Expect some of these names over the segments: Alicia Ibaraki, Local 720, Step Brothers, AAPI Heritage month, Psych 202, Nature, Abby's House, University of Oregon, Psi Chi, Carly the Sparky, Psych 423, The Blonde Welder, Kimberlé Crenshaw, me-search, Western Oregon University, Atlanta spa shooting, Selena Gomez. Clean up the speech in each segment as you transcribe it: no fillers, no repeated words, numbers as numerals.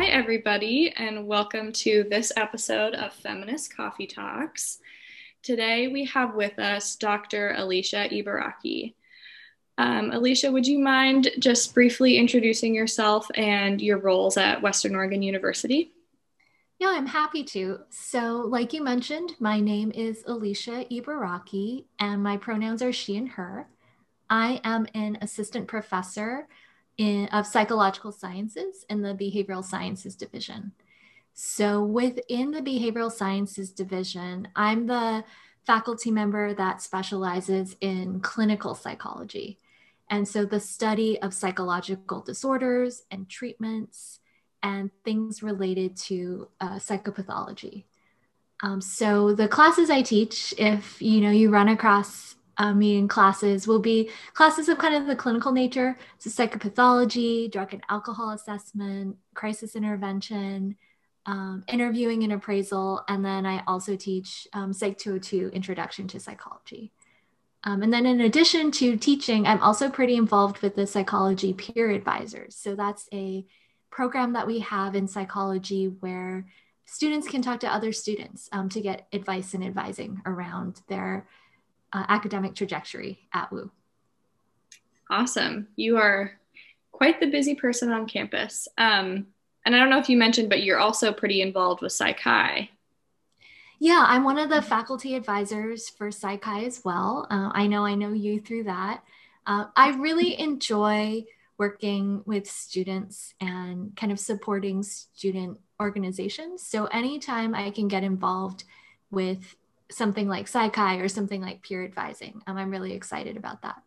Hi, everybody, and welcome to this episode of Feminist Coffee Talks. Today, we have with us Dr. Alicia Ibaraki. Alicia, would you mind just briefly introducing yourself and your roles at Western Oregon University? Yeah, I'm happy to. So, like you mentioned, my name is Alicia Ibaraki, and my pronouns are she and her. I am an assistant professor of psychological sciences in the behavioral sciences division. So within the behavioral sciences division, I'm the faculty member that specializes in clinical psychology. And so the study of psychological disorders and treatments and things related to psychopathology. So the classes I teach, if you run across me in classes, will be classes of kind of the clinical nature, so psychopathology, drug and alcohol assessment, crisis intervention, interviewing and appraisal, and then I also teach Psych 202, Introduction to Psychology. And then in addition to teaching, I'm also pretty involved with the Psychology Peer Advisors. So that's a program that we have in psychology where students can talk to other students to get advice and advising around their academic trajectory at WU. Awesome. You are quite the busy person on campus. And I don't know if you mentioned, but you're also pretty involved with Psi Chi. Yeah, I'm one of the faculty advisors for Psi Chi as well. I know you through that. I really enjoy working with students and kind of supporting student organizations. So anytime I can get involved with something like Psi Chi or something like peer advising. I'm really excited about that.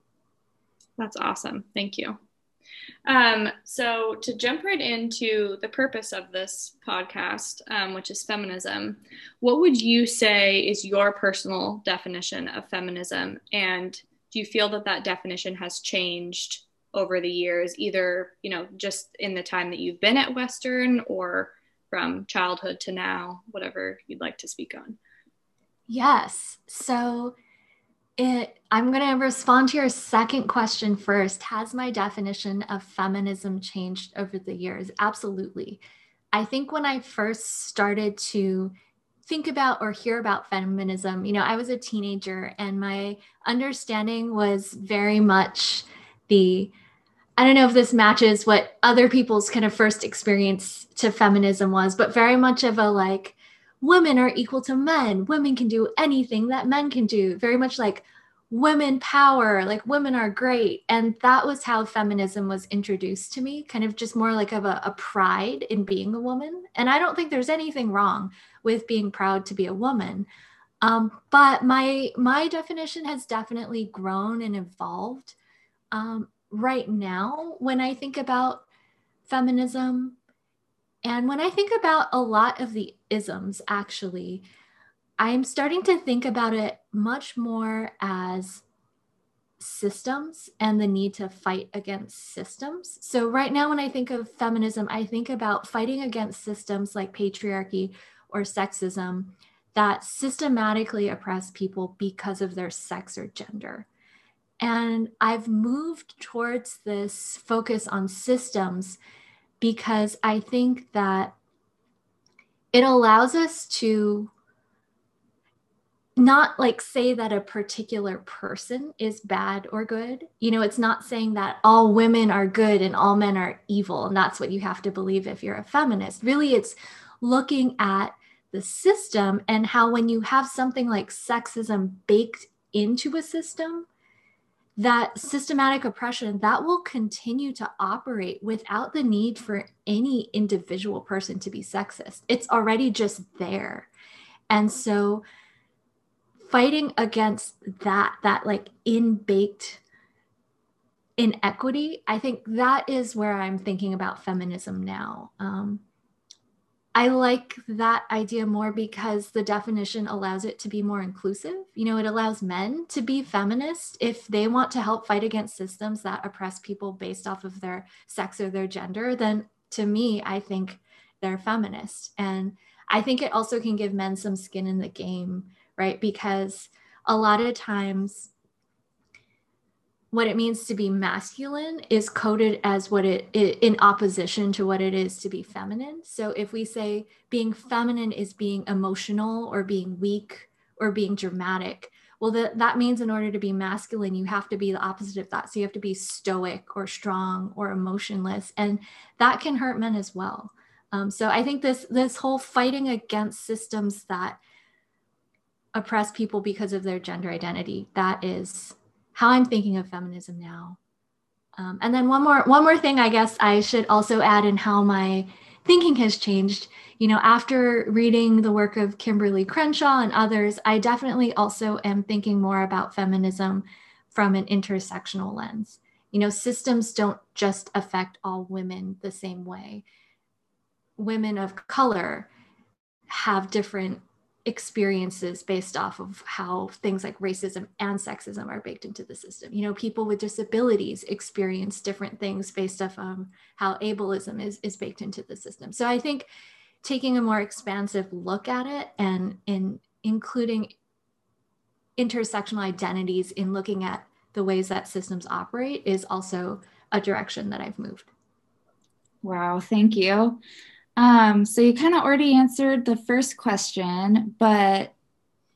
That's awesome. Thank you. So to jump right into the purpose of this podcast, which is feminism, what would you say is your personal definition of feminism? And do you feel that that definition has changed over the years, either, just in the time that you've been at Western or from childhood to now, whatever you'd like to speak on? Yes. So I'm going to respond to your second question first. Has my definition of feminism changed over the years? Absolutely. I think when I first started to think about or hear about feminism, I was a teenager and my understanding was very much I don't know if this matches what other people's kind of first experience to feminism was, but very much of a women are equal to men. Women can do anything that men can do. Very much like women power, like women are great. And that was how feminism was introduced to me, kind of just more like of a pride in being a woman. And I don't think there's anything wrong with being proud to be a woman. But my definition has definitely grown and evolved. Right now, when I think about feminism, and when I think about a lot of the isms, actually, I'm starting to think about it much more as systems and the need to fight against systems. So right now, when I think of feminism, I think about fighting against systems like patriarchy or sexism that systematically oppress people because of their sex or gender. And I've moved towards this focus on systems because I think that it allows us to not say that a particular person is bad or good. It's not saying that all women are good and all men are evil, and that's what you have to believe if you're a feminist. Really, it's looking at the system and how when you have something like sexism baked into a system, that systematic oppression, that will continue to operate without the need for any individual person to be sexist. It's already just there. And so fighting against that in-baked inequity, I think that is where I'm thinking about feminism now. I like that idea more because the definition allows it to be more inclusive. It allows men to be feminists if they want to help fight against systems that oppress people based off of their sex or their gender, then to me, I think they're feminist. And I think it also can give men some skin in the game, right? Because a lot of times what it means to be masculine is coded as what it in opposition to what it is to be feminine. So if we say being feminine is being emotional or being weak or being dramatic, well, that means in order to be masculine, you have to be the opposite of that. So you have to be stoic or strong or emotionless, and that can hurt men as well. So I think this whole fighting against systems that oppress people because of their gender identity, that is how I'm thinking of feminism now. And then one more thing, I guess I should also add in how my thinking has changed. You know, after reading the work of Kimberlé Crenshaw and others, I definitely also am thinking more about feminism from an intersectional lens. You know, systems don't just affect all women the same way. Women of color have different experiences based off of how things like racism and sexism are baked into the system. You know, people with disabilities experience different things based off how ableism is baked into the system. So I think taking a more expansive look at it and in including intersectional identities in looking at the ways that systems operate is also a direction that I've moved. Wow, thank you. So you kind of already answered the first question, but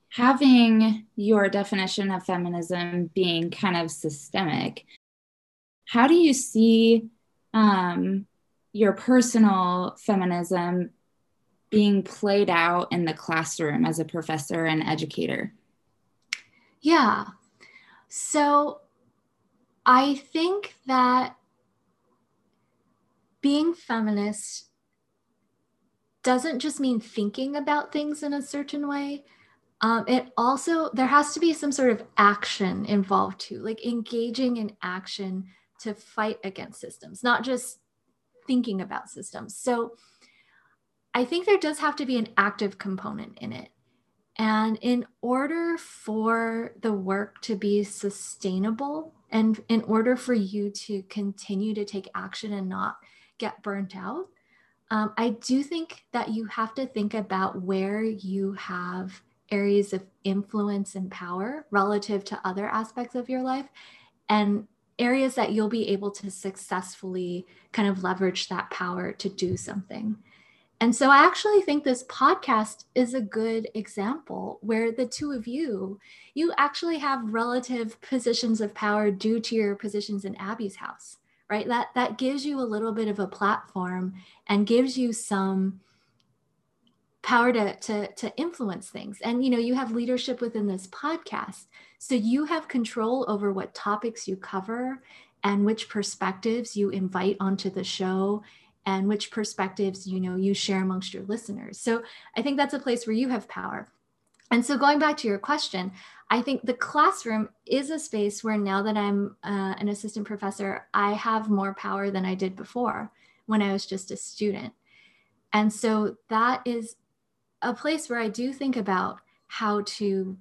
having your definition of feminism being kind of systemic, how do you see your personal feminism being played out in the classroom as a professor and educator? Yeah, so I think that being feminist doesn't just mean thinking about things in a certain way. It also, there has to be some sort of action involved too, like engaging in action to fight against systems, not just thinking about systems. So I think there does have to be an active component in it. And in order for the work to be sustainable and in order for you to continue to take action and not get burnt out, I do think that you have to think about where you have areas of influence and power relative to other aspects of your life and areas that you'll be able to successfully kind of leverage that power to do something. And so I actually think this podcast is a good example where the two of you actually have relative positions of power due to your positions in Abby's House. Right? That gives you a little bit of a platform and gives you some power to influence things. And, you know, you have leadership within this podcast. So you have control over what topics you cover and which perspectives you invite onto the show and which perspectives, you know, you share amongst your listeners. So I think that's a place where you have power. And so going back to your question, I think the classroom is a space where now that I'm an assistant professor, I have more power than I did before when I was just a student. And so that is a place where I do think about how to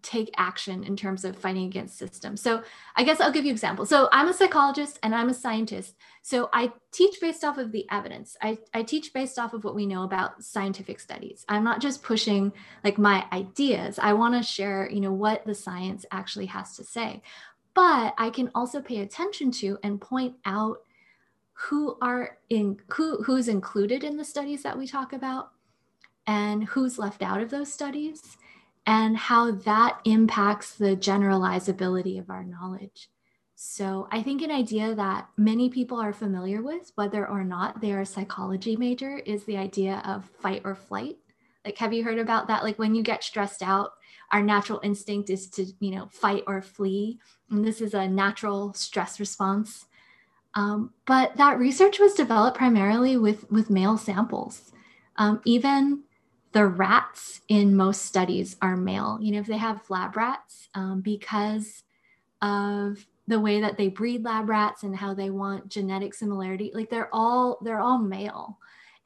take action in terms of fighting against systems. So I guess I'll give you examples. So I'm a psychologist and I'm a scientist. So I teach based off of the evidence. I teach based off of what we know about scientific studies. I'm not just pushing like my ideas. I want to share, you know, what the science actually has to say, but I can also pay attention to and point out who's included in the studies that we talk about and who's left out of those studies, and how that impacts the generalizability of our knowledge. So I think an idea that many people are familiar with, whether or not they are a psychology major, is the idea of fight or flight. Like, have you heard about that? Like when you get stressed out, our natural instinct is to, you know, fight or flee. And this is a natural stress response. But that research was developed primarily with male samples. Even the rats in most studies are male. You know, if they have lab rats, because of the way that they breed lab rats and how they want genetic similarity, like they're all male.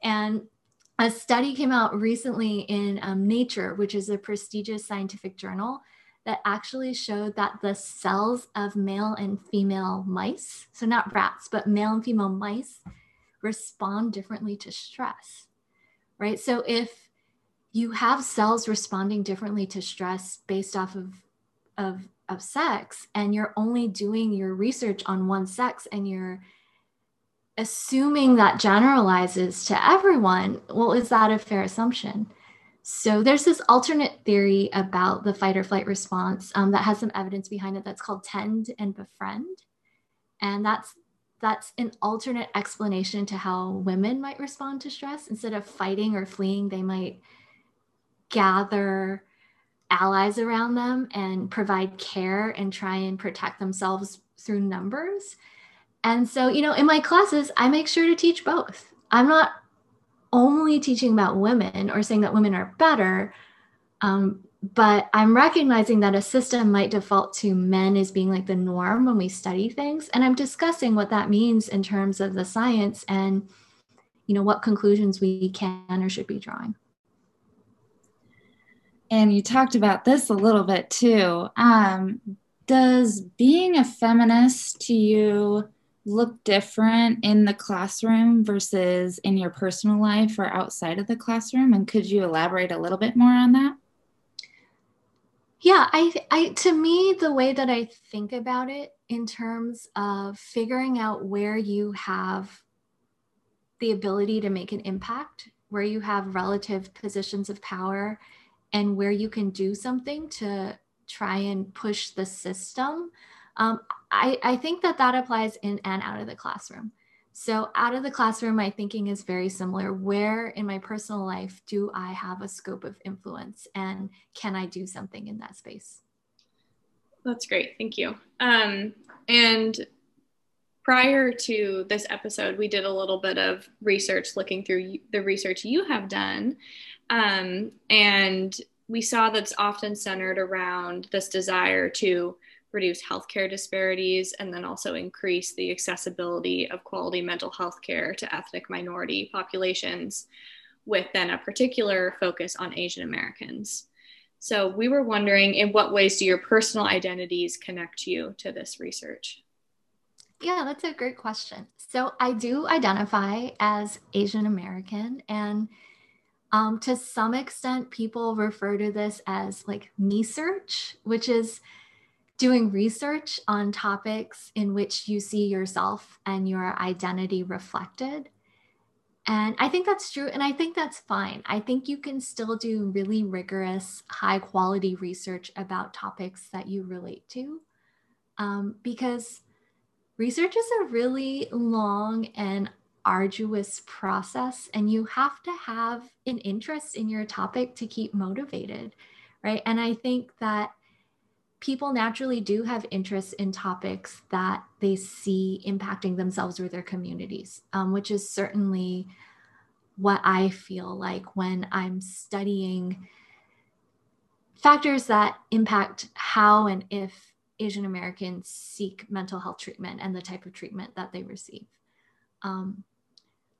And a study came out recently in Nature, which is a prestigious scientific journal, that actually showed that the cells of male and female mice, so not rats, but male and female mice, respond differently to stress, right? So if you have cells responding differently to stress based off of of sex and you're only doing your research on one sex and you're assuming that generalizes to everyone, well, is that a fair assumption? So there's this alternate theory about the fight or flight response that has some evidence behind it that's called tend and befriend. And that's an alternate explanation to how women might respond to stress. Instead of fighting or fleeing, they might gather allies around them and provide care and try and protect themselves through numbers. And so, you know, in my classes, I make sure to teach both. I'm not only teaching about women or saying that women are better, but I'm recognizing that a system might default to men as being like the norm when we study things. And I'm discussing what that means in terms of the science and, you know, what conclusions we can or should be drawing. And you talked about this a little bit too. Does being a feminist to you look different in the classroom versus in your personal life or outside of the classroom? And could you elaborate a little bit more on that? Yeah, I to me, the way that I think about it in terms of figuring out where you have the ability to make an impact, where you have relative positions of power, and where you can do something to try and push the system, I think that that applies in and out of the classroom. So out of the classroom, my thinking is very similar. Where in my personal life do I have a scope of influence and can I do something in that space? That's great, thank you. And prior to this episode, we did a little bit of research looking through the research you have done. And we saw that's often centered around this desire to reduce healthcare disparities, and then also increase the accessibility of quality mental health care to ethnic minority populations, with then a particular focus on Asian Americans. So we were wondering, in what ways do your personal identities connect you to this research? Yeah, that's a great question. So I do identify as Asian American, and to some extent, people refer to this as like me-search, which is doing research on topics in which you see yourself and your identity reflected. And I think that's true. And I think that's fine. I think you can still do really rigorous, high quality research about topics that you relate to, because research is a really long and arduous process, and you have to have an interest in your topic to keep motivated, right? And I think that people naturally do have interests in topics that they see impacting themselves or their communities, which is certainly what I feel like when I'm studying factors that impact how and if Asian Americans seek mental health treatment and the type of treatment that they receive.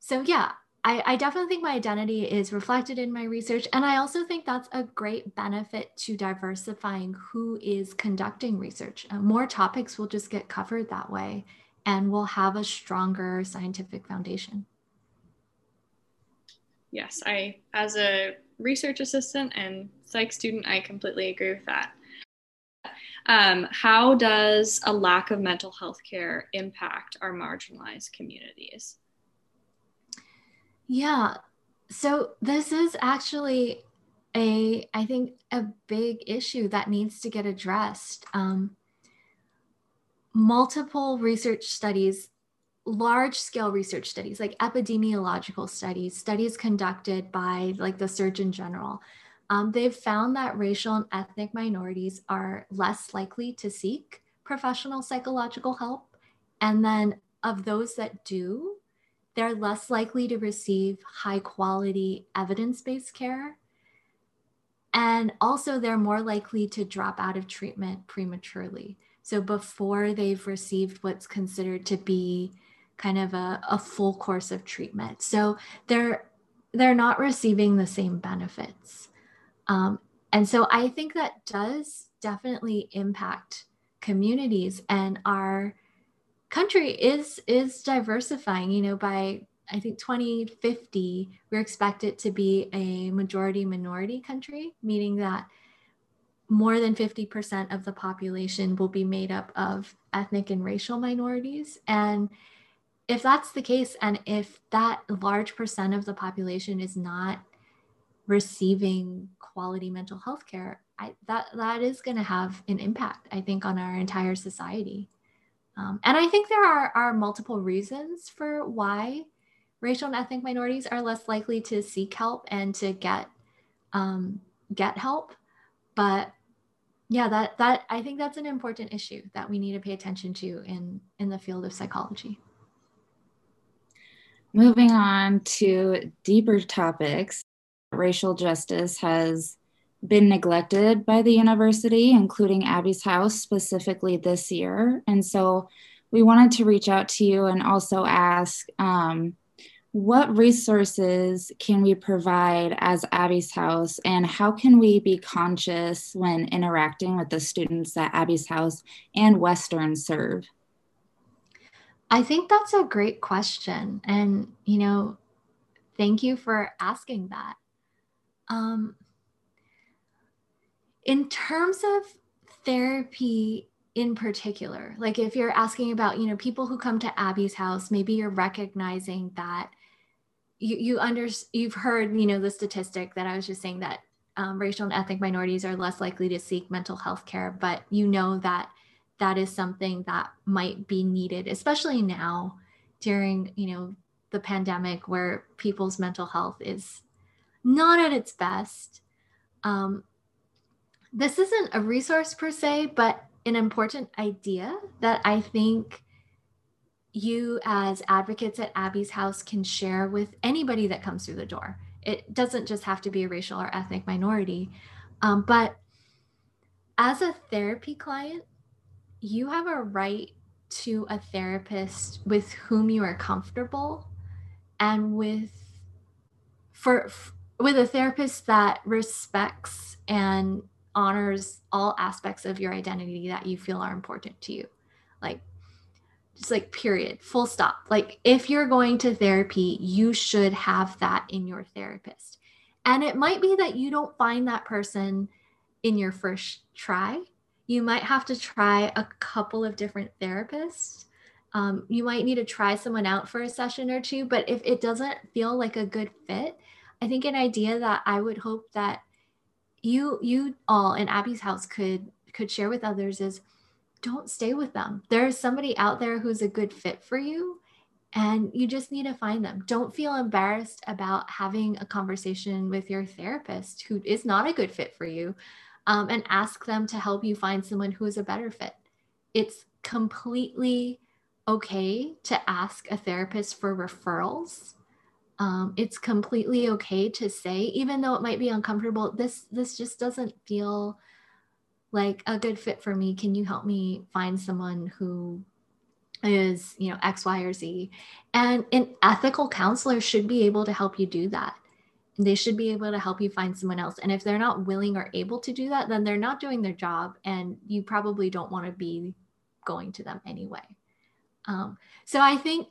So yeah, I definitely think my identity is reflected in my research. And I also think that's a great benefit to diversifying who is conducting research. More topics will just get covered that way, and we'll have a stronger scientific foundation. Yes, I, as a research assistant and psych student, I completely agree with that. How does a lack of mental health care impact our marginalized communities? Yeah, so this is actually I think a big issue that needs to get addressed. Multiple research studies, large scale research studies, like epidemiological studies, studies conducted by like the Surgeon General, they've found that racial and ethnic minorities are less likely to seek professional psychological help. And then of those that do, they're less likely to receive high quality evidence-based care. And also they're more likely to drop out of treatment prematurely. So before they've received what's considered to be kind of a full course of treatment. So they're not receiving the same benefits. And so I think that does definitely impact communities, and our country is diversifying. You know, by I think 2050, we're expected to be a majority minority country, meaning that more than 50% of the population will be made up of ethnic and racial minorities. And if that's the case, and if that large percent of the population is not receiving quality mental health care, that is going to have an impact, I think, on our entire society. And I think there are multiple reasons for why racial and ethnic minorities are less likely to seek help and to get help. But yeah, that I think that's an important issue that we need to pay attention to in the field of psychology. Moving on to deeper topics, racial justice has been neglected by the university, including Abby's House specifically this year. And so we wanted to reach out to you and also ask, what resources can we provide as Abby's House, and how can we be conscious when interacting with the students that Abby's House and Western serve? I think that's a great question. And, you know, thank you for asking that. In terms of therapy in particular, like if you're asking about, you know, people who come to Abby's House, maybe you're recognizing that you've heard, you know, the statistic that I was just saying that racial and ethnic minorities are less likely to seek mental health care, but you know that is something that might be needed, especially now during, you know, the pandemic where people's mental health is not at its best. This isn't a resource per se, but an important idea that I think you as advocates at Abby's House can share with anybody that comes through the door. It doesn't just have to be a racial or ethnic minority, but as a therapy client, you have a right to a therapist with whom you are comfortable and with a therapist that respects and honors all aspects of your identity that you feel are important to you. Like, just like period, full stop. Like if you're going to therapy, you should have that in your therapist. And it might be that you don't find that person in your first try. You might have to try a couple of different therapists. You might need to try someone out for a session or two, but if it doesn't feel like a good fit, I think an idea that I would hope that you all in Abby's House could share with others is don't stay with them. There's somebody out there who's a good fit for you, and you just need to find them. Don't feel embarrassed about having a conversation with your therapist who is not a good fit for you, and ask them to help you find someone who is a better fit. It's completely okay to ask a therapist for referrals. It's completely okay to say, even though it might be uncomfortable, this just doesn't feel like a good fit for me. Can you help me find someone who is, you know, X, Y, or Z? And an ethical counselor should be able to help you do that. They should be able to help you find someone else. And if they're not willing or able to do that, then they're not doing their job, and you probably don't want to be going to them anyway. So I think,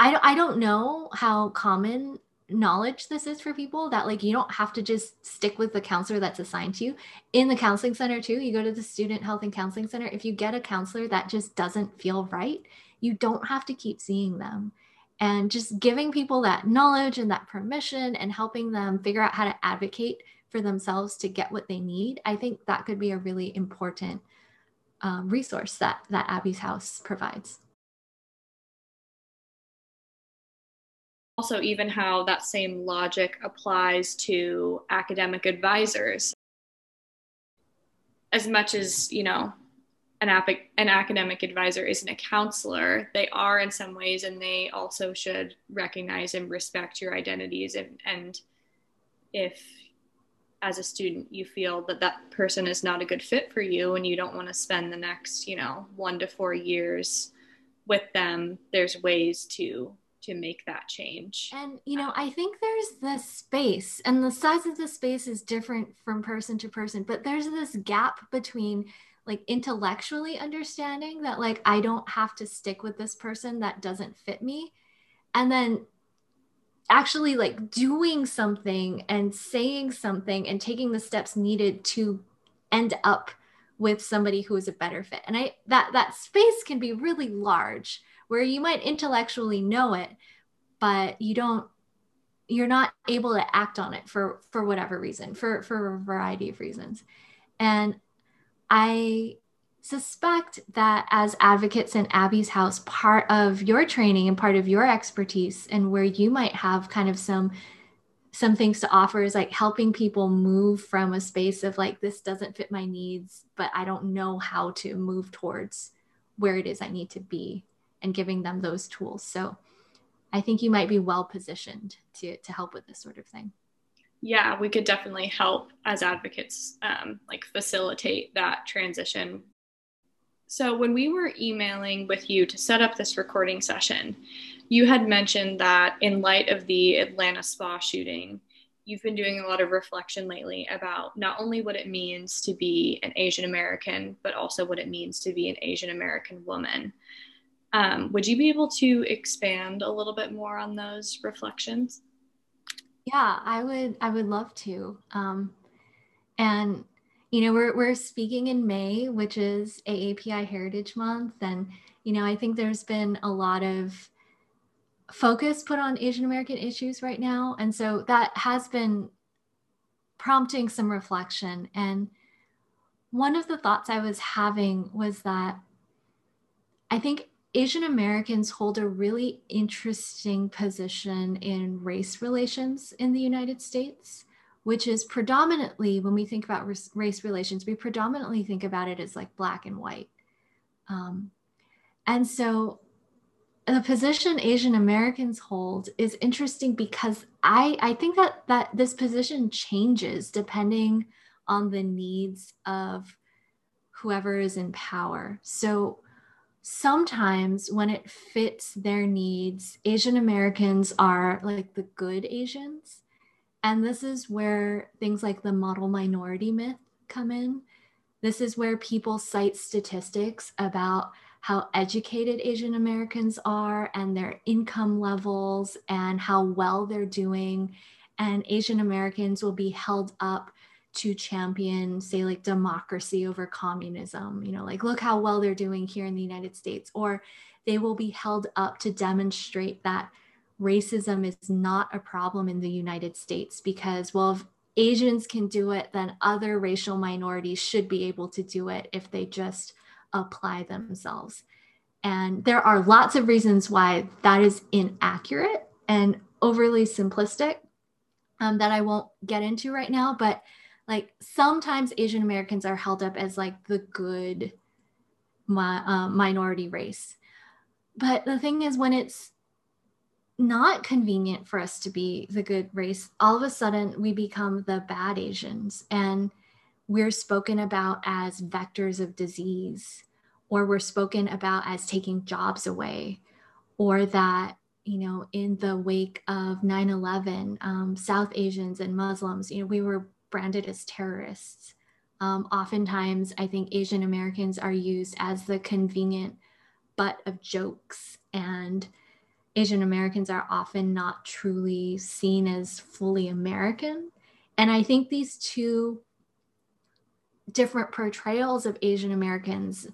I don't know how common knowledge this is for people, that like you don't have to just stick with the counselor that's assigned to you. In the counseling center too, you go to the Student Health and Counseling Center. If you get a counselor that just doesn't feel right, you don't have to keep seeing them. And just giving people that knowledge and that permission and helping them figure out how to advocate for themselves to get what they need, I think that could be a really important resource that Abby's House provides. Also, even how that same logic applies to academic advisors. As much as, you know, an academic advisor isn't a counselor, they are in some ways, and they also should recognize and respect your identities. And if, as a student, you feel that person is not a good fit for you and you don't want to spend the next, you know, 1 to 4 years with them, there's ways to make that change. And, you know, I think there's this space, and the size of the space is different from person to person, but there's this gap between like intellectually understanding that like I don't have to stick with this person that doesn't fit me, and then actually like doing something and saying something and taking the steps needed to end up with somebody who is a better fit. And that space can be really large, where you might intellectually know it, but you're not able to act on it for whatever reason, for a variety of reasons. And I suspect that as advocates in Abby's House, part of your training and part of your expertise and where you might have kind of some things to offer is like helping people move from a space of like, this doesn't fit my needs, but I don't know how to move towards where it is I need to be, and giving them those tools. So I think you might be well positioned to help with this sort of thing. Yeah, we could definitely help as advocates, like facilitate that transition. So when we were emailing with you to set up this recording session, you had mentioned that in light of the Atlanta spa shooting, you've been doing a lot of reflection lately about not only what it means to be an Asian American, but also what it means to be an Asian American woman. Would you be able to expand a little bit more on those reflections? Yeah, I would love to. And, you know, we're speaking in May, which is AAPI Heritage Month. And, you know, I think there's been a lot of focus put on Asian American issues right now. And so that has been prompting some reflection. And one of the thoughts I was having was that I think Asian Americans hold a really interesting position in race relations in the United States, which is predominantly, when we think about race relations, we predominantly think about it as like black and white. And so the position Asian Americans hold is interesting because I think that this position changes depending on the needs of whoever is in power. So sometimes when it fits their needs, Asian Americans are like the good Asians. And this is where things like the model minority myth come in. This is where people cite statistics about how educated Asian Americans are and their income levels and how well they're doing. And Asian Americans will be held up to champion, say, like democracy over communism, you know, like look how well they're doing here in the United States, or they will be held up to demonstrate that racism is not a problem in the United States because, well, if Asians can do it, then other racial minorities should be able to do it if they just apply themselves. And there are lots of reasons why that is inaccurate and overly simplistic that I won't get into right now, but like sometimes Asian Americans are held up as like the good minority race. But the thing is, when it's not convenient for us to be the good race, all of a sudden we become the bad Asians, and we're spoken about as vectors of disease, or we're spoken about as taking jobs away, or that, you know, in the wake of 9/11, South Asians and Muslims, you know, we were branded as terrorists. Oftentimes, I think Asian Americans are used as the convenient butt of jokes, and Asian Americans are often not truly seen as fully American. And I think these two different portrayals of Asian Americans,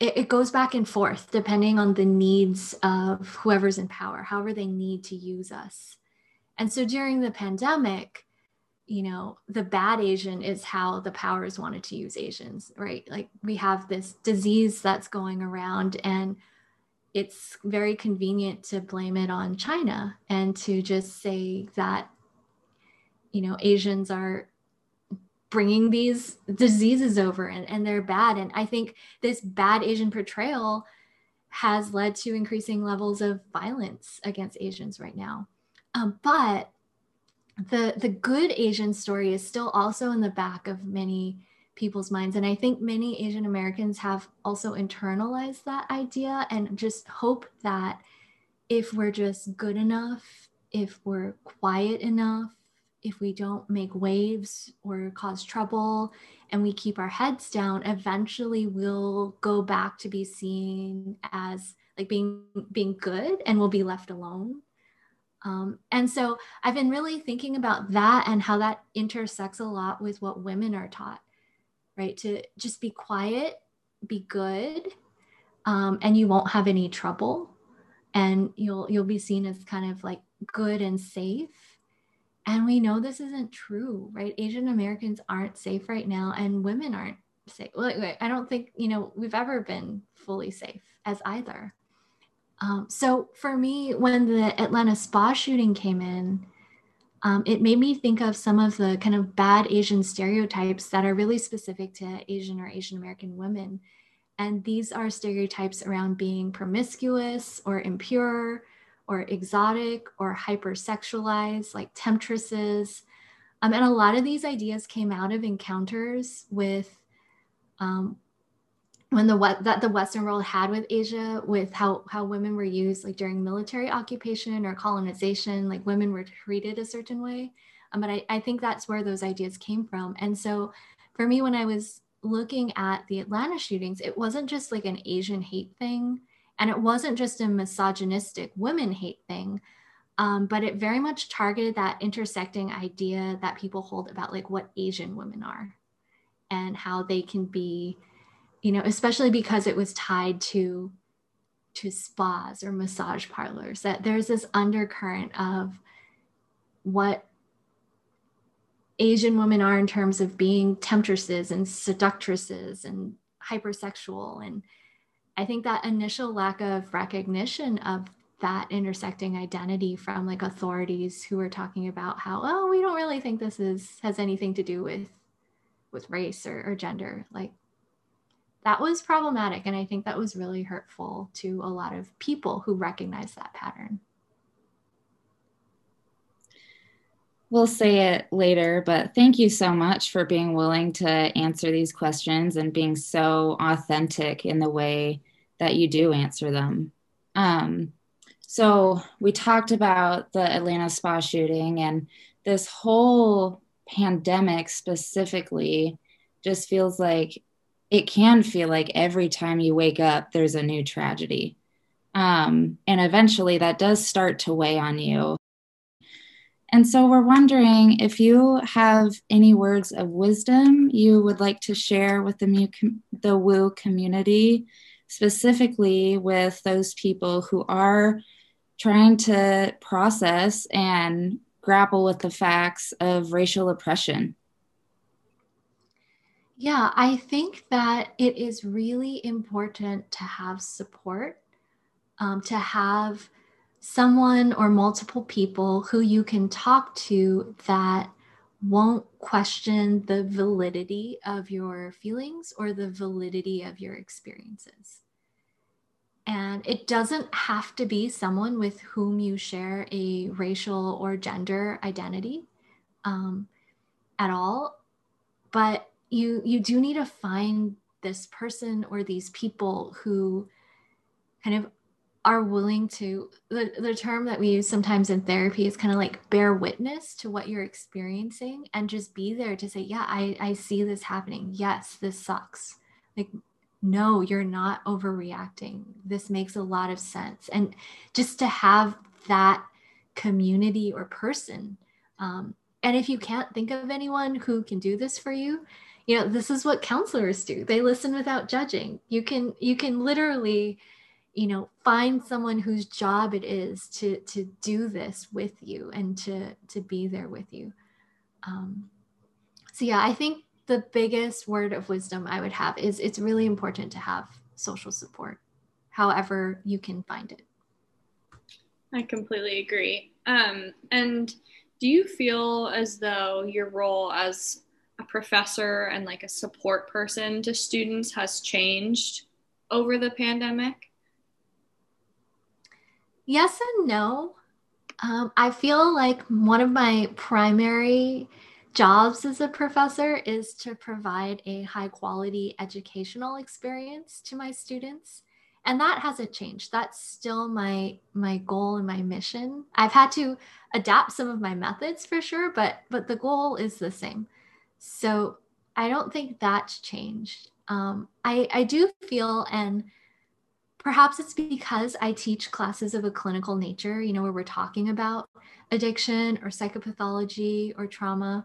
it goes back and forth depending on the needs of whoever's in power, however they need to use us. And so during the pandemic, you know, the bad Asian is how the powers wanted to use Asians, right? Like we have this disease that's going around, and it's very convenient to blame it on China and to just say that, you know, Asians are bringing these diseases over and they're bad. And I think this bad Asian portrayal has led to increasing levels of violence against Asians right now. But the good Asian story is still also in the back of many people's minds. And I think many Asian Americans have also internalized that idea and just hope that if we're just good enough, if we're quiet enough, if we don't make waves or cause trouble, and we keep our heads down, eventually we'll go back to be seen as like being good, and we'll be left alone. And so I've been really thinking about that and how that intersects a lot with what women are taught. right? To just be quiet, be good, and you won't have any trouble, and you'll be seen as kind of like good and safe. And we know this isn't true, right? Asian Americans aren't safe right now, and women aren't safe. Well, I don't think, you know, we've ever been fully safe as either. So for me, when the Atlanta spa shooting came in, it made me think of some of the kind of bad Asian stereotypes that are really specific to Asian or Asian American women. And these are stereotypes around being promiscuous or impure or exotic or hypersexualized, like temptresses. And a lot of these ideas came out of encounters with that the Western world had with Asia, with how women were used, like during military occupation or colonization, like women were treated a certain way. But I think that's where those ideas came from. And so for me, when I was looking at the Atlanta shootings, it wasn't just like an Asian hate thing, and it wasn't just a misogynistic women hate thing, but it very much targeted that intersecting idea that people hold about like what Asian women are and how they can be, you know, especially because it was tied to spas or massage parlors, that there's this undercurrent of what Asian women are in terms of being temptresses and seductresses and hypersexual. And I think that initial lack of recognition of that intersecting identity from like authorities who were talking about how, oh, we don't really think this has anything to do with race or gender, like, that was problematic. And I think that was really hurtful to a lot of people who recognize that pattern. We'll say it later, but thank you so much for being willing to answer these questions and being so authentic in the way that you do answer them. So we talked about the Atlanta spa shooting, and this whole pandemic specifically just feels like, it can feel like every time you wake up, there's a new tragedy. And eventually that does start to weigh on you. And so we're wondering if you have any words of wisdom you would like to share with the WU community, specifically with those people who are trying to process and grapple with the facts of racial oppression. Yeah, I think that it is really important to have support, to have someone or multiple people who you can talk to that won't question the validity of your feelings or the validity of your experiences. And it doesn't have to be someone with whom you share a racial or gender identity at all, but you do need to find this person or these people who kind of are willing to, the term that we use sometimes in therapy is kind of like bear witness to what you're experiencing and just be there to say, yeah, I see this happening. Yes, this sucks. Like, no, you're not overreacting. This makes a lot of sense. And just to have that community or person, and if you can't think of anyone who can do this for you, you know, this is what counselors do. They listen without judging. You can literally, you know, find someone whose job it is to do this with you and to be there with you. So yeah, I think the biggest word of wisdom I would have is it's really important to have social support, however you can find it. I completely agree. And do you feel as though your role as a professor and like a support person to students has changed over the pandemic? Yes and no. I feel like one of my primary jobs as a professor is to provide a high quality educational experience to my students. And that hasn't changed. That's still my goal and my mission. I've had to adapt some of my methods for sure, but the goal is the same. So I don't think that's changed. I do feel, and perhaps it's because I teach classes of a clinical nature, you know, where we're talking about addiction or psychopathology or trauma,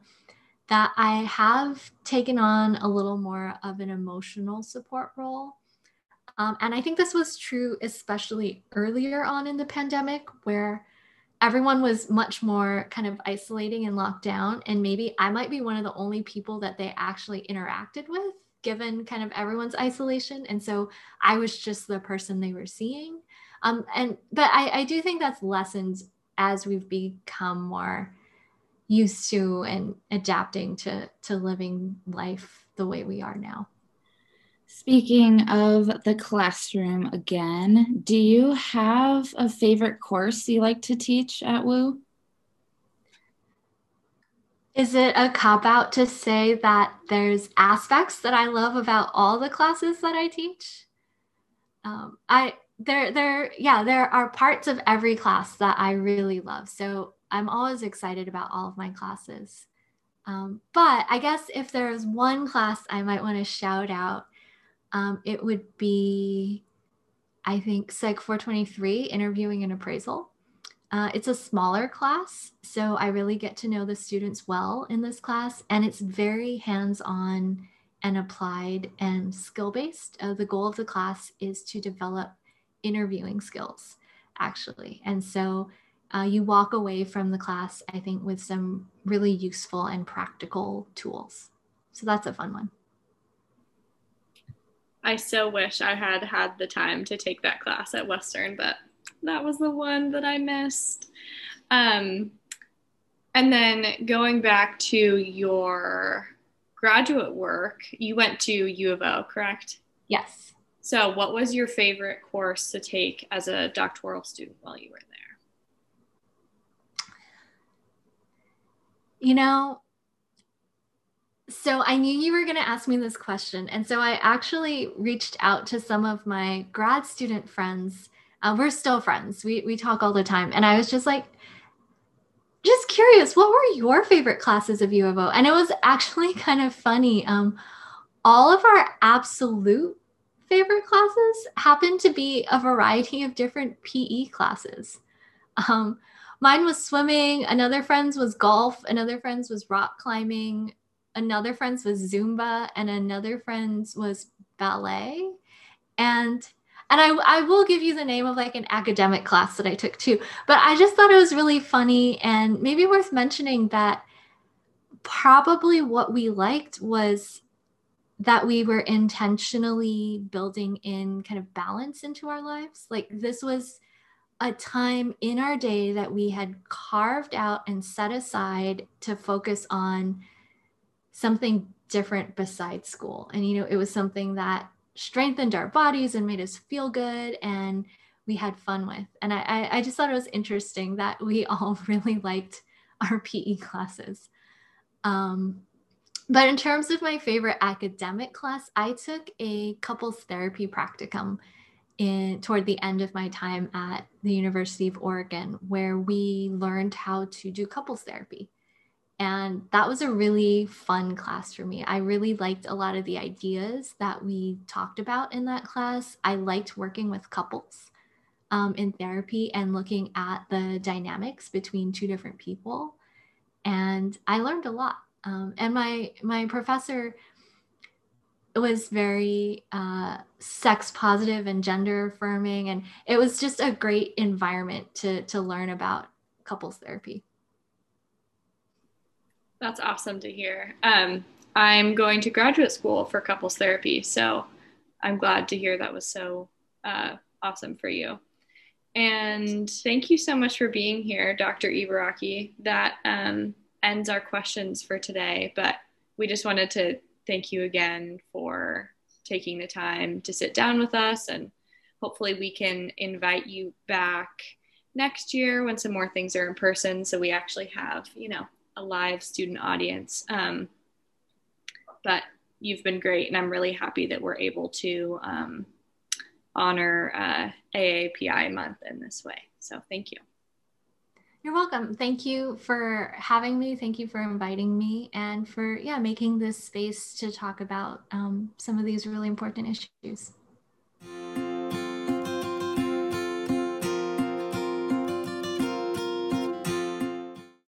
that I have taken on a little more of an emotional support role. And I think this was true, especially earlier on in the pandemic, where everyone was much more kind of isolating and locked down. And maybe I might be one of the only people that they actually interacted with, given kind of everyone's isolation. And so I was just the person they were seeing. But I do think that's lessened as we've become more used to and adapting to living life the way we are now. Speaking of the classroom again, do you have a favorite course you like to teach at WU? Is it a cop-out to say that there's aspects that I love about all the classes that I teach? There are parts of every class that I really love. So I'm always excited about all of my classes. But I guess if there's one class I might want to shout out, it would be, I think, Psych 423, Interviewing and Appraisal. It's a smaller class, so I really get to know the students well in this class, and it's very hands-on and applied and skill-based. The goal of the class is to develop interviewing skills, actually. And so you walk away from the class, I think, with some really useful and practical tools. So that's a fun one. I so wish I had had the time to take that class at Western, but that was the one that I missed. And then going back to your graduate work, you went to U of O, correct? Yes. So what was your favorite course to take as a doctoral student while you were there? You know, so I knew you were going to ask me this question. And so I actually reached out to some of my grad student friends. We're still friends. We talk all the time. And I was just like, just curious, what were your favorite classes of U of O? And it was actually kind of funny. All of our absolute favorite classes happened to be a variety of different PE classes. Mine was swimming. Another friend's was golf. Another friend's was rock climbing. Another friend's was Zumba, and another friend's was ballet. And I will give you the name of like an academic class that I took too, but I just thought it was really funny and maybe worth mentioning that probably what we liked was that we were intentionally building in kind of balance into our lives. Like this was a time in our day that we had carved out and set aside to focus on something different besides school. And, you know, it was something that strengthened our bodies and made us feel good and we had fun with. And I just thought it was interesting that we all really liked our PE classes. But in terms of my favorite academic class, I took a couples therapy practicum toward the end of my time at the University of Oregon, where we learned how to do couples therapy. And that was a really fun class for me. I really liked a lot of the ideas that we talked about in that class. I liked working with couples in therapy and looking at the dynamics between two different people. And I learned a lot. And my professor was very sex positive and gender affirming. And it was just a great environment to learn about couples therapy. That's awesome to hear. I'm going to graduate school for couples therapy, so I'm glad to hear that was so awesome for you. And thank you so much for being here, Dr. Ibaraki. That ends our questions for today, but we just wanted to thank you again for taking the time to sit down with us, and hopefully we can invite you back next year when some more things are in person, so we actually have, you know, a live student audience, but you've been great, and I'm really happy that we're able to honor AAPI month in this way, so thank you. You're welcome. Thank you for having me, thank you for inviting me, and for making this space to talk about some of these really important issues.